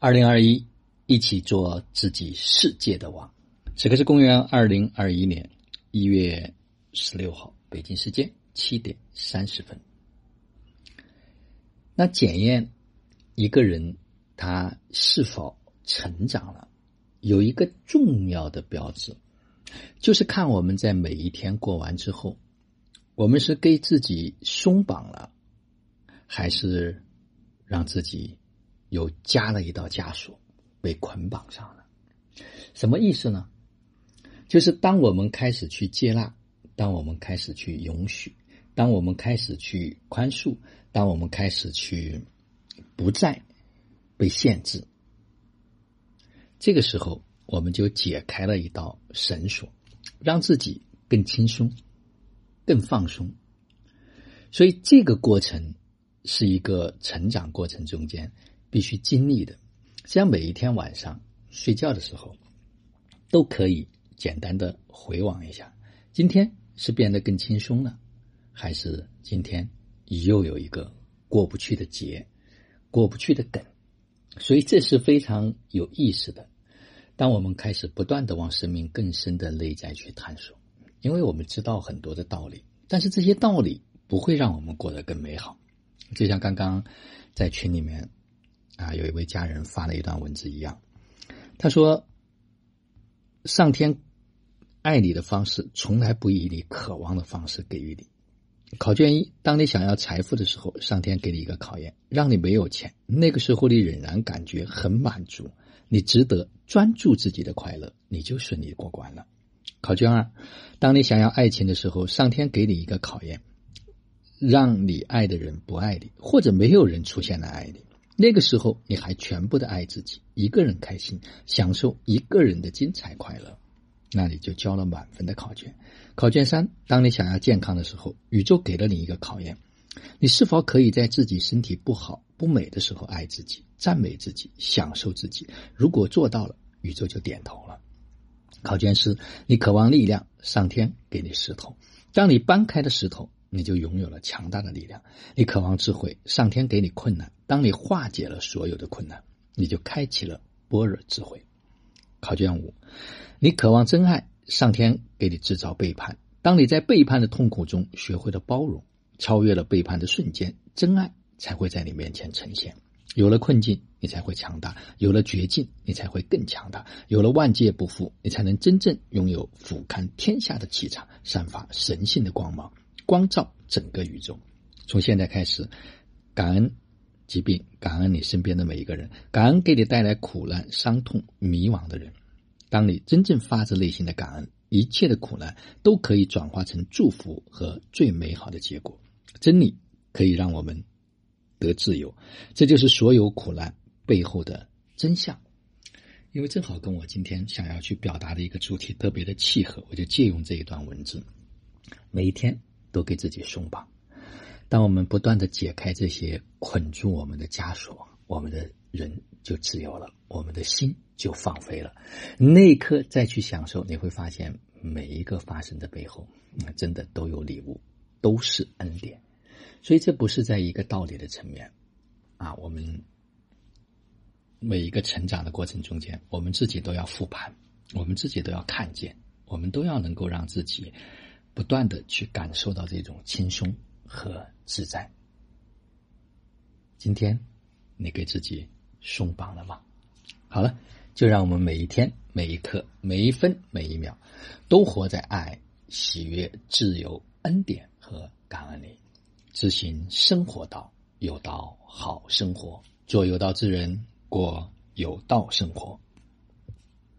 2021，一起做自己世界的王。此刻是公元2021年1月16号，北京时间7点30分。那检验一个人他是否成长了，有一个重要的标志，就是看我们在每一天过完之后，我们是给自己松绑了，还是让自己又加了一道枷锁，被捆绑上了。什么意思呢？就是当我们开始去接纳，当我们开始去允许，当我们开始去宽恕，当我们开始去不再被限制，这个时候我们就解开了一道绳索，让自己更轻松，更放松。所以这个过程是一个成长过程中间必须经历的，像每一天晚上睡觉的时候都可以简单的回望一下，今天是变得更轻松了，还是今天又有一个过不去的结，过不去的梗。所以这是非常有意思的，当我们开始不断的往生命更深的内在去探索，因为我们知道很多的道理，但是这些道理不会让我们过得更美好。就像刚刚在群里面有一位家人发了一段文字一样，他说上天爱你的方式从来不以你渴望的方式给予你。考卷一，当你想要财富的时候，上天给你一个考验，让你没有钱，那个时候你仍然感觉很满足，你值得专注自己的快乐，你就顺利过关了。考卷二，当你想要爱情的时候，上天给你一个考验，让你爱的人不爱你，或者没有人出现来爱你，那个时候你还全部的爱自己，一个人开心，享受一个人的精彩快乐，那你就交了满分的考卷。考卷三，当你想要健康的时候，宇宙给了你一个考验，你是否可以在自己身体不好不美的时候爱自己，赞美自己，享受自己，如果做到了，宇宙就点头了。考卷四，你渴望力量，上天给你石头，当你搬开的石头，你就拥有了强大的力量。你渴望智慧，上天给你困难，当你化解了所有的困难，你就开启了般若智慧。考卷五，你渴望真爱，上天给你制造背叛，当你在背叛的痛苦中学会了包容，超越了背叛的瞬间，真爱才会在你面前呈现。有了困境，你才会强大，有了绝境，你才会更强大，有了万劫不复，你才能真正拥有俯瞰天下的气场，散发神性的光芒，光照整个宇宙。从现在开始，感恩疾病，感恩你身边的每一个人，感恩给你带来苦难、伤痛、迷惘的人。当你真正发自内心的感恩，一切的苦难都可以转化成祝福和最美好的结果。真理可以让我们得自由，这就是所有苦难背后的真相。因为正好跟我今天想要去表达的一个主题特别的契合，我就借用这一段文字。每一天都给自己松绑，当我们不断的解开这些捆住我们的枷锁，我们的人就自由了，我们的心就放飞了。那一刻再去享受，你会发现每一个发生的背后真的都有礼物，都是恩典。所以这不是在一个道理的层面我们每一个成长的过程中间，我们自己都要复盘，我们自己都要看见，我们都要能够让自己不断的去感受到这种轻松和自在。今天你给自己松绑了吗？好了，就让我们每一天、每一刻、每一分、每一秒都活在爱、喜悦、自由、恩典和感恩里，执行生活道，有道好生活，做有道之人，过有道生活。